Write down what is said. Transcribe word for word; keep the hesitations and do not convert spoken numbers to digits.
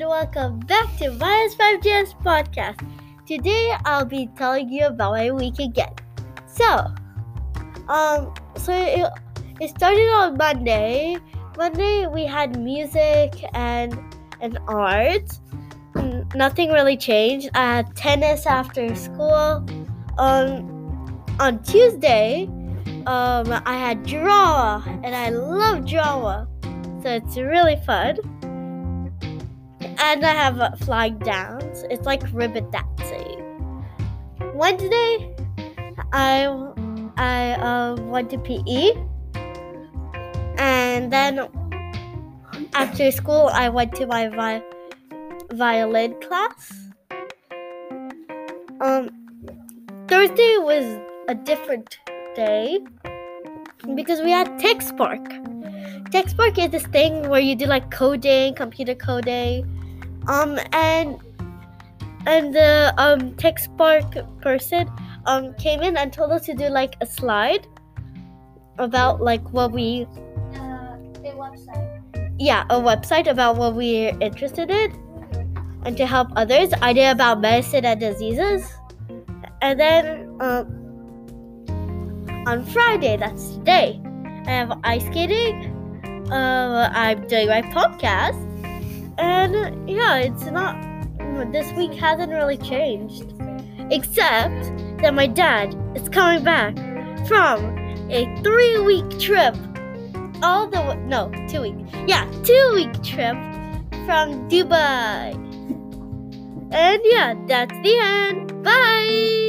and welcome back to Mayas five J S podcast. Today I'll be telling you about my week again. So, um, so it, it started on Monday. Monday we had music and and art. N- nothing really changed. I had tennis after school. Um, on Tuesday, um, I had drama, and I love drama, so it's really fun. And I have a flying dance. It's like ribbon dancing. Wednesday, I I um, went to P E, and then after school I went to my vi- violin class. Um, Thursday was a different day because we had TechSpark. TechSpark is this thing where you do like coding, computer coding. Um and and the um TechSpark person um came in and told us to do like a slide about like what we uh, a website. Yeah, a website about what we're interested in and to help others. I did about medicine and diseases. And then um on Friday, that's today, I have ice skating. Uh, I'm doing my podcast. And yeah, it's not, this week hasn't really changed, except that my dad is coming back from a three-week trip, all the, no, two-week, yeah, two-week trip from Dubai. And yeah, that's the end. Bye!